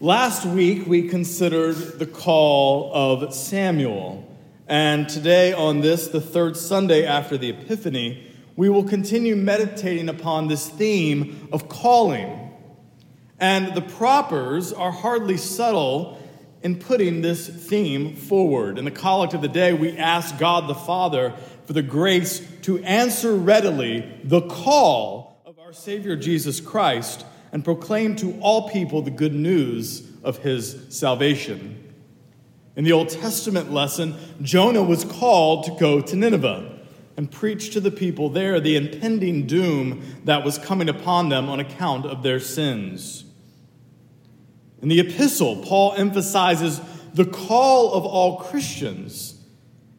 Last week, we considered the call of Samuel, and today on this, the third Sunday after the Epiphany, we will continue meditating upon this theme of calling. And the propers are hardly subtle in putting this theme forward. In the collect of the day, we ask God the Father for the grace to answer readily the call of our Savior Jesus Christ and proclaim to all people the good news of his salvation. In the Old Testament lesson, Jonah was called to go to Nineveh and preach to the people there the impending doom that was coming upon them on account of their sins. In the epistle, Paul emphasizes the call of all Christians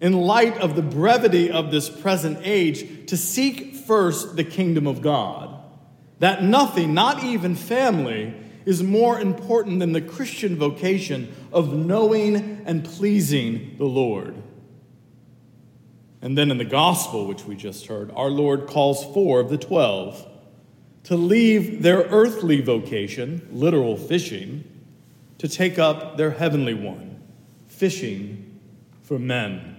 in light of the brevity of this present age to seek first the kingdom of God, that nothing, not even family, is more important than the Christian vocation of knowing and pleasing the Lord. And then in the gospel, which we just heard, our Lord calls four of the 12 to leave their earthly vocation, literal fishing, to take up their heavenly one, fishing for men.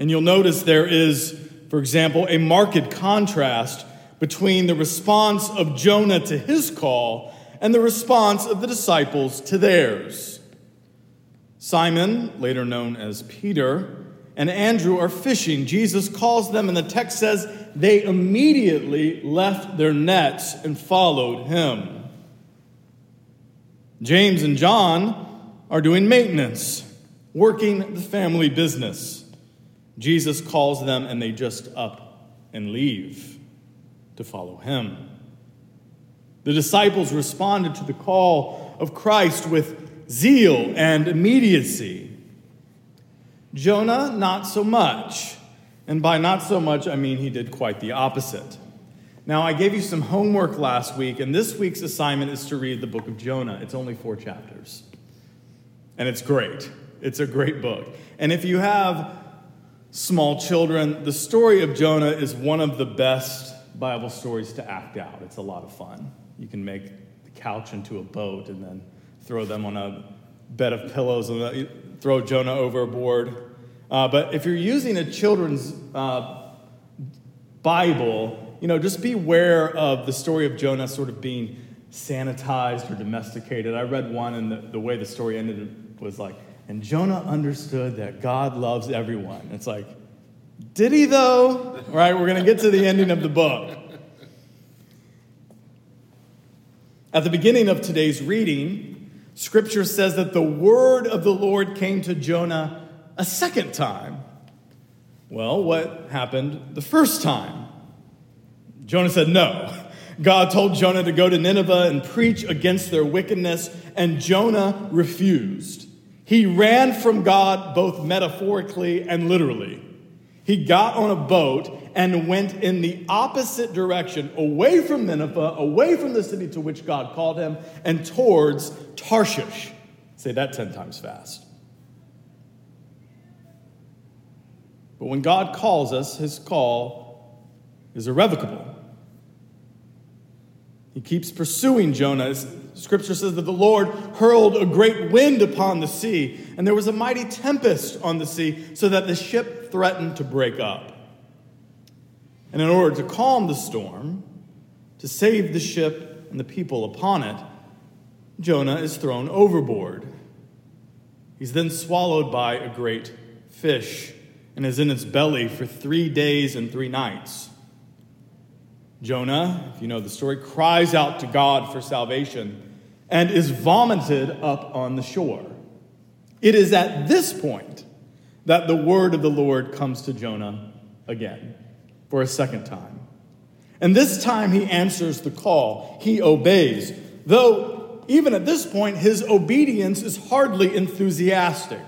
And you'll notice there is, for example, a marked contrast between the response of Jonah to his call and the response of the disciples to theirs. Simon, later known as Peter, and Andrew are fishing. Jesus calls them, and the text says they immediately left their nets and followed him. James and John are doing maintenance, working the family business. Jesus calls them, and they just up and leave to follow him. The disciples responded to the call of Christ with zeal and immediacy. Jonah, not so much. And by not so much, I mean he did quite the opposite. Now, I gave you some homework last week, and this week's assignment is to read the book of Jonah. It's only 4 chapters. And it's great. It's a great book. And if you have small children, the story of Jonah is one of the best Bible stories to act out. It's a lot of fun. You can make the couch into a boat and then throw them on a bed of pillows and throw Jonah overboard. But if you're using a children's Bible, just beware of the story of Jonah sort of being sanitized or domesticated. I read one, and the way the story ended was like, and Jonah understood that God loves everyone. It's like, did he though? All right, we're going to get to the ending of the book. At the beginning of today's reading, Scripture says that the word of the Lord came to Jonah a second time. Well, what happened the first time? Jonah said no. God told Jonah to go to Nineveh and preach against their wickedness, and Jonah refused. He ran from God both metaphorically and literally. He got on a boat and went in the opposite direction, away from Nineveh, away from the city to which God called him, and towards Tarshish. Say that 10 times fast. But when God calls us, his call is irrevocable. He keeps pursuing Jonah. Scripture says that the Lord hurled a great wind upon the sea, and there was a mighty tempest on the sea, so that the ship threatened to break up. And in order to calm the storm, to save the ship and the people upon it, Jonah is thrown overboard. He's then swallowed by a great fish and is in its belly for 3 days and 3 nights. Jonah, if you know the story, cries out to God for salvation and is vomited up on the shore. It is at this point that the word of the Lord comes to Jonah again for a second time. And this time he answers the call. He obeys, though even at this point his obedience is hardly enthusiastic.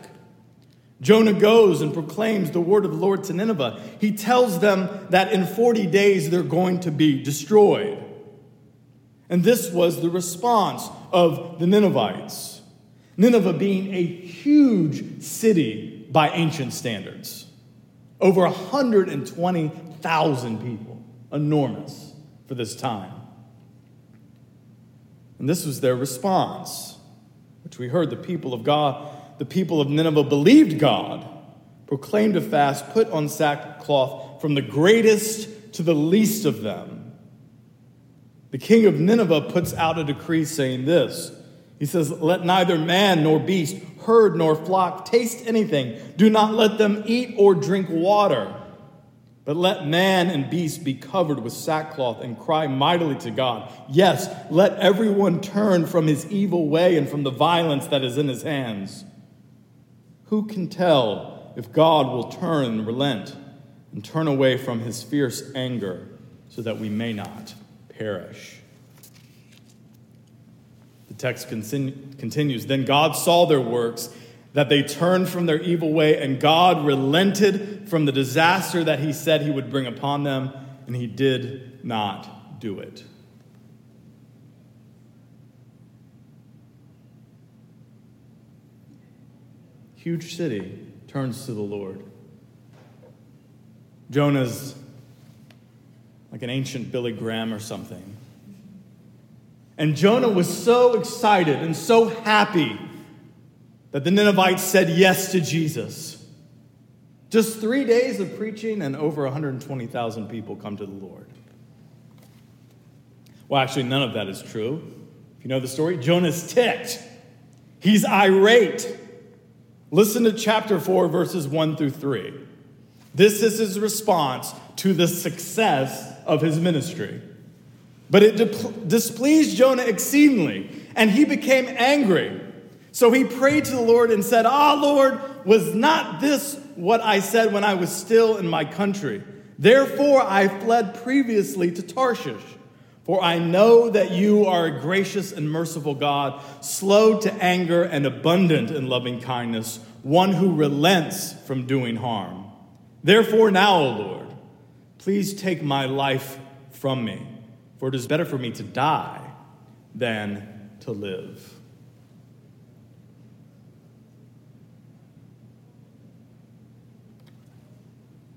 Jonah goes and proclaims the word of the Lord to Nineveh. He tells them that in 40 days they're going to be destroyed. And this was the response of the Ninevites. Nineveh being a huge city by ancient standards. Over 120,000 people. Enormous for this time. And this was their response, which we heard. The people of God, the people of Nineveh believed God, proclaimed a fast, put on sackcloth from the greatest to the least of them. The king of Nineveh puts out a decree saying this. He says, "Let neither man nor beast, herd nor flock taste anything. Do not let them eat or drink water. But let man and beast be covered with sackcloth and cry mightily to God. Yes, let everyone turn from his evil way and from the violence that is in his hands." Who can tell if God will turn and relent and turn away from his fierce anger so that we may not perish? The text continues, "Then God saw their works, that they turned from their evil way, and God relented from the disaster that he said he would bring upon them, and he did not do it." Huge city turns to the Lord. Jonah's like an ancient Billy Graham or something. And Jonah was so excited and so happy that the Ninevites said yes to Jesus. Just 3 days of preaching and over 120,000 people come to the Lord. Well, actually, none of that is true. If you know the story, Jonah's ticked. He's irate. Listen to chapter 4, verses 1 through 3. This is his response to the success of his ministry. "But it displeased Jonah exceedingly, and he became angry. So he prayed to the Lord and said, 'Ah, Lord, was not this what I said when I was still in my country? Therefore I fled previously to Tarshish. For I know that you are a gracious and merciful God, slow to anger and abundant in loving kindness, one who relents from doing harm. Therefore now, O Lord, please take my life from me, for it is better for me to die than to live.'"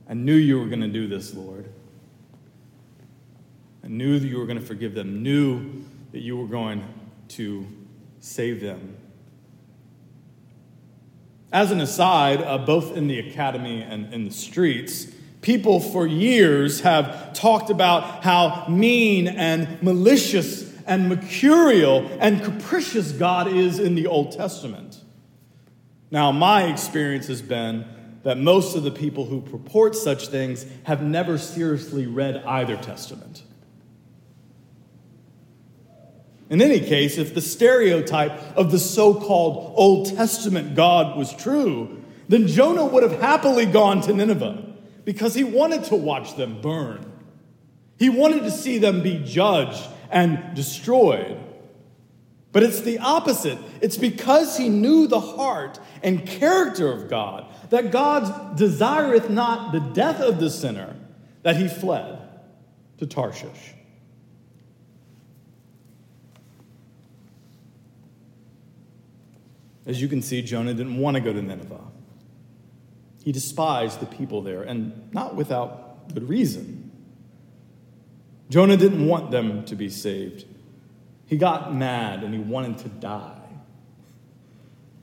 I knew you were going to do this, Lord. I knew that you were going to forgive them. Knew that you were going to save them. As an aside, both in the academy and in the streets, people for years have talked about how mean and malicious and mercurial and capricious God is in the Old Testament. Now, my experience has been that most of the people who purport such things have never seriously read either testament. In any case, if the stereotype of the so-called Old Testament God was true, then Jonah would have happily gone to Nineveh because he wanted to watch them burn. He wanted to see them be judged and destroyed. But it's the opposite. It's because he knew the heart and character of God, that God desireth not the death of the sinner, that he fled to Tarshish. As you can see, Jonah didn't want to go to Nineveh. He despised the people there, and not without good reason. Jonah didn't want them to be saved. He got mad and he wanted to die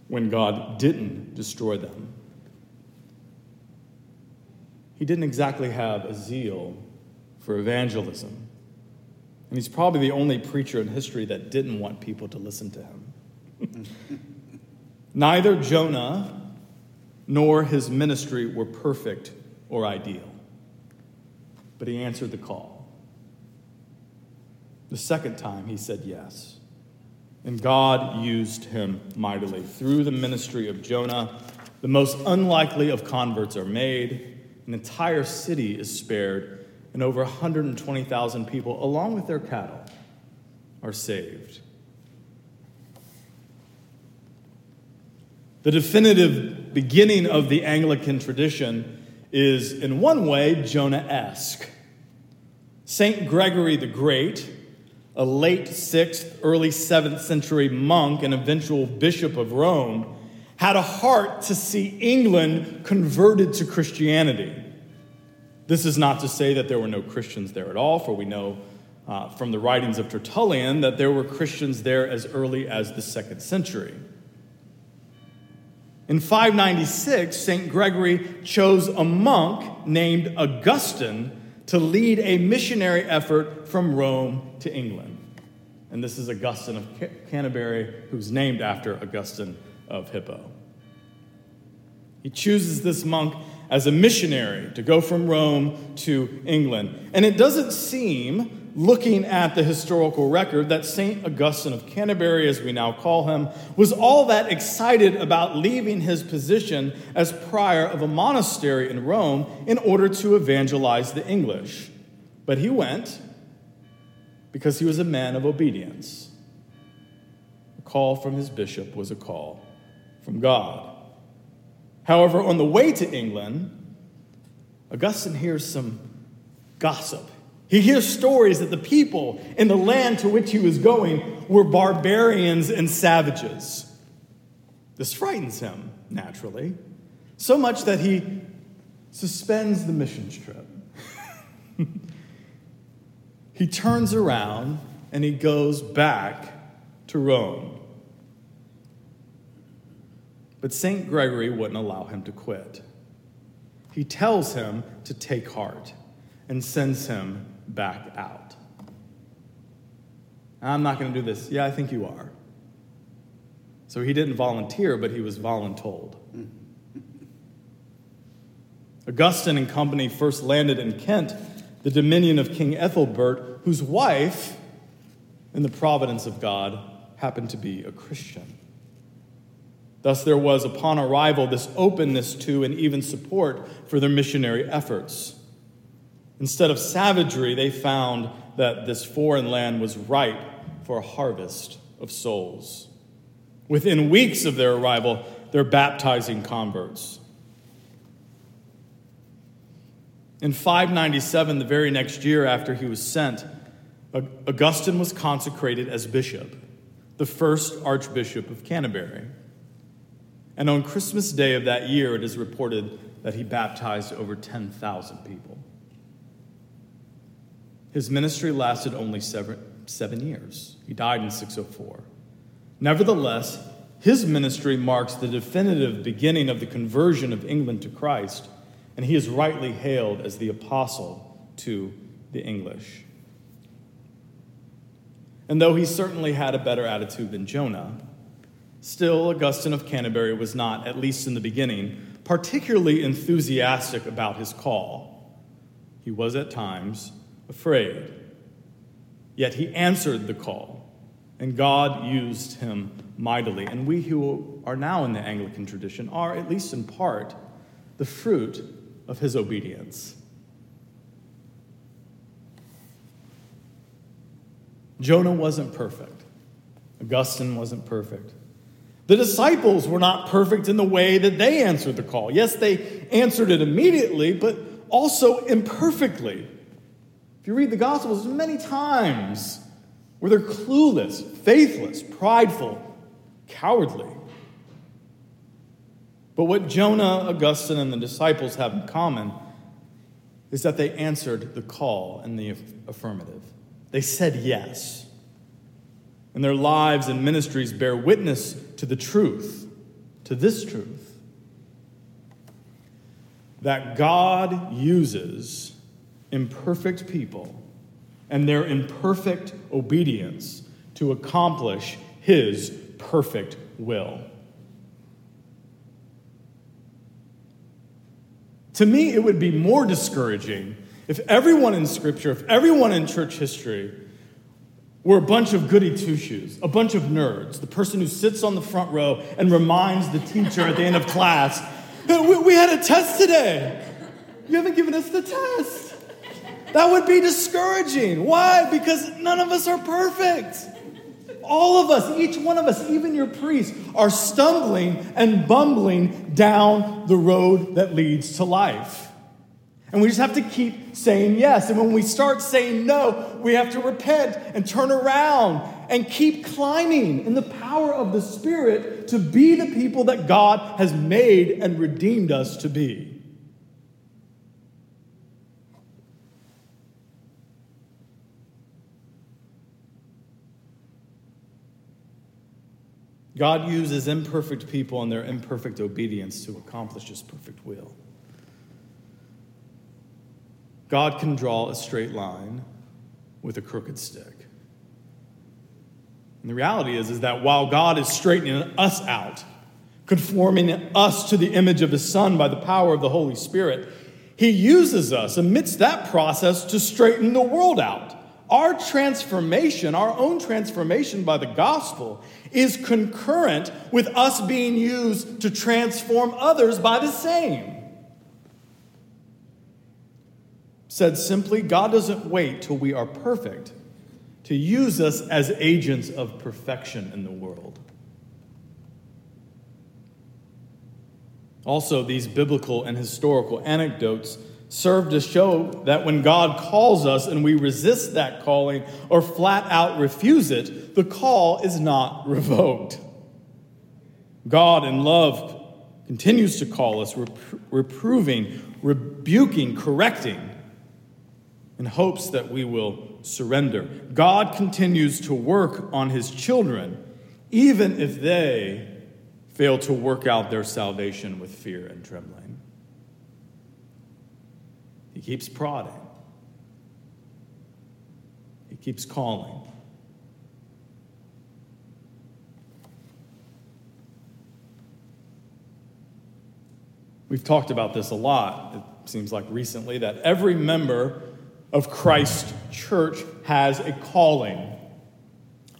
when God didn't destroy them. He didn't exactly have a zeal for evangelism. And he's probably the only preacher in history that didn't want people to listen to him. Neither Jonah nor his ministry were perfect or ideal. But he answered the call. The second time he said yes. And God used him mightily. Through the ministry of Jonah, the most unlikely of converts are made. An entire city is spared. And over 120,000 people, along with their cattle, are saved. The definitive beginning of the Anglican tradition is, in one way, Jonah-esque. St. Gregory the Great, a late 6th, early 7th century monk and eventual bishop of Rome, had a heart to see England converted to Christianity. This is not to say that there were no Christians there at all, for we know from the writings of Tertullian that there were Christians there as early as the 2nd century. In 596, St. Gregory chose a monk named Augustine to lead a missionary effort from Rome to England. And this is Augustine of Canterbury, who's named after Augustine of Hippo. He chooses this monk as a missionary to go from Rome to England. And it doesn't seem, looking at the historical record, that St. Augustine of Canterbury, as we now call him, was all that excited about leaving his position as prior of a monastery in Rome in order to evangelize the English. But he went because he was a man of obedience. A call from his bishop was a call from God. However, on the way to England, Augustine hears some gossip. He hears stories that the people in the land to which he was going were barbarians and savages. This frightens him, naturally, so much that he suspends the missions trip. He turns around and he goes back to Rome. But St. Gregory wouldn't allow him to quit. He tells him to take heart and sends him back out. I'm not going to do this. Yeah, I think you are. So he didn't volunteer, but he was voluntold. Augustine and company first landed in Kent, the dominion of King Ethelbert, whose wife, in the providence of God, happened to be a Christian. Thus, there was, upon arrival, this openness to and even support for their missionary efforts. Instead of savagery, they found that this foreign land was ripe for a harvest of souls. Within weeks of their arrival, they're baptizing converts. In 597, the very next year after he was sent, Augustine was consecrated as bishop, the first Archbishop of Canterbury. And on Christmas Day of that year, it is reported that he baptized over 10,000 people. His ministry lasted only seven years. He died in 604. Nevertheless, his ministry marks the definitive beginning of the conversion of England to Christ, and he is rightly hailed as the apostle to the English. And though he certainly had a better attitude than Jonah, still, Augustine of Canterbury was not, at least in the beginning, particularly enthusiastic about his call. He was at times afraid. Yet he answered the call, and God used him mightily. And we who are now in the Anglican tradition are, at least in part, the fruit of his obedience. Jonah wasn't perfect. Augustine wasn't perfect. The disciples were not perfect in the way that they answered the call. Yes, they answered it immediately, but also imperfectly. If you read the Gospels, there's many times where they're clueless, faithless, prideful, cowardly. But what Jonah, Augustine, and the disciples have in common is that they answered the call in the affirmative. They said yes. And their lives and ministries bear witness to the truth, to this truth, that God uses imperfect people and their imperfect obedience to accomplish his perfect will. To me, it would be more discouraging if everyone in Scripture, if everyone in church history were a bunch of goody two-shoes, a bunch of nerds, the person who sits on the front row and reminds the teacher at the end of class, we had a test today. You haven't given us the test. That would be discouraging. Why? Because none of us are perfect. All of us, each one of us, even your priest, are stumbling and bumbling down the road that leads to life. And we just have to keep saying yes. And when we start saying no, we have to repent and turn around and keep climbing in the power of the Spirit to be the people that God has made and redeemed us to be. God uses imperfect people and their imperfect obedience to accomplish his perfect will. God can draw a straight line with a crooked stick. And the reality is that while God is straightening us out, conforming us to the image of his Son by the power of the Holy Spirit, he uses us amidst that process to straighten the world out. Our transformation, our own transformation by the gospel, is concurrent with us being used to transform others by the same. Said simply, God doesn't wait till we are perfect to use us as agents of perfection in the world. Also, these biblical and historical anecdotes serve to show that when God calls us and we resist that calling or flat out refuse it, the call is not revoked. God in love continues to call us, reproving, rebuking, correcting, in hopes that we will surrender. God continues to work on his children, even if they fail to work out their salvation with fear and trembling. He keeps prodding. He keeps calling. We've talked about this a lot, it seems like recently, that every member of Christ's church has a calling,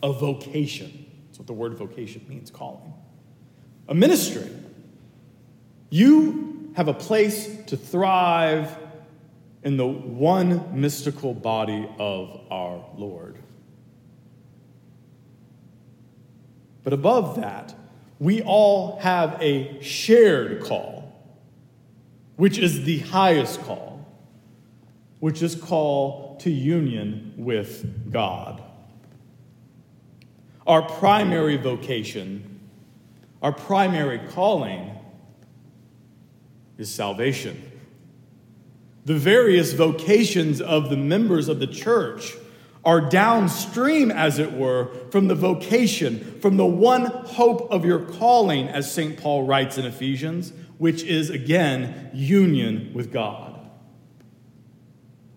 a vocation. That's what the word vocation means, calling. A ministry. You have a place to thrive in the one mystical body of our Lord. But above that, we all have a shared call, which is the highest call, which is called to union with God. Our primary vocation, our primary calling is salvation. The various vocations of the members of the church are downstream, as it were, from the vocation, from the one hope of your calling, as St. Paul writes in Ephesians, which is, again, union with God.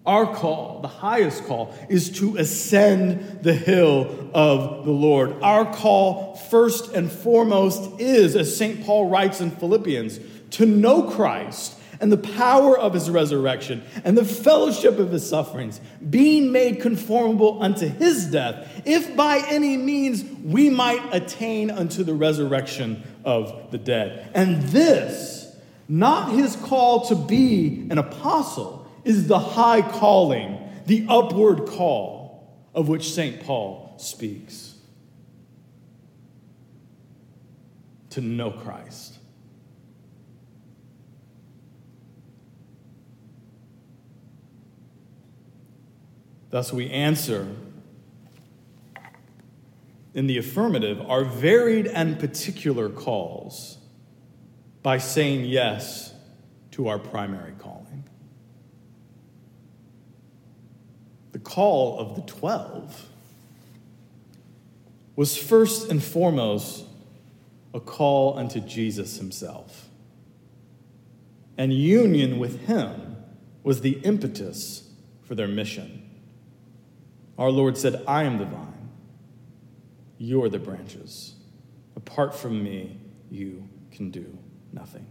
Our call, the highest call, is to ascend the hill of the Lord. Our call, first and foremost, is, as St. Paul writes in Philippians, to know Christ and the power of his resurrection and the fellowship of his sufferings, being made conformable unto his death, if by any means we might attain unto the resurrection of the dead. And this, not his call to be an apostle, is the high calling, the upward call of which St. Paul speaks. To know Christ. Thus we answer in the affirmative our varied and particular calls by saying yes to our primary calling. The call of the 12 was first and foremost a call unto Jesus himself. And union with him was the impetus for their mission. Our Lord said, I am the vine, you are the branches. Apart from me, you can do nothing.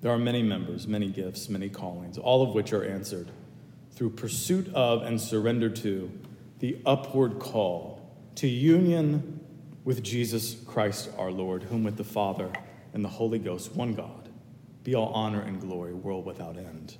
There are many members, many gifts, many callings, all of which are answered through pursuit of and surrender to the upward call to union with Jesus Christ our Lord, whom with the Father and the Holy Ghost, one God, be all honor and glory, world without end.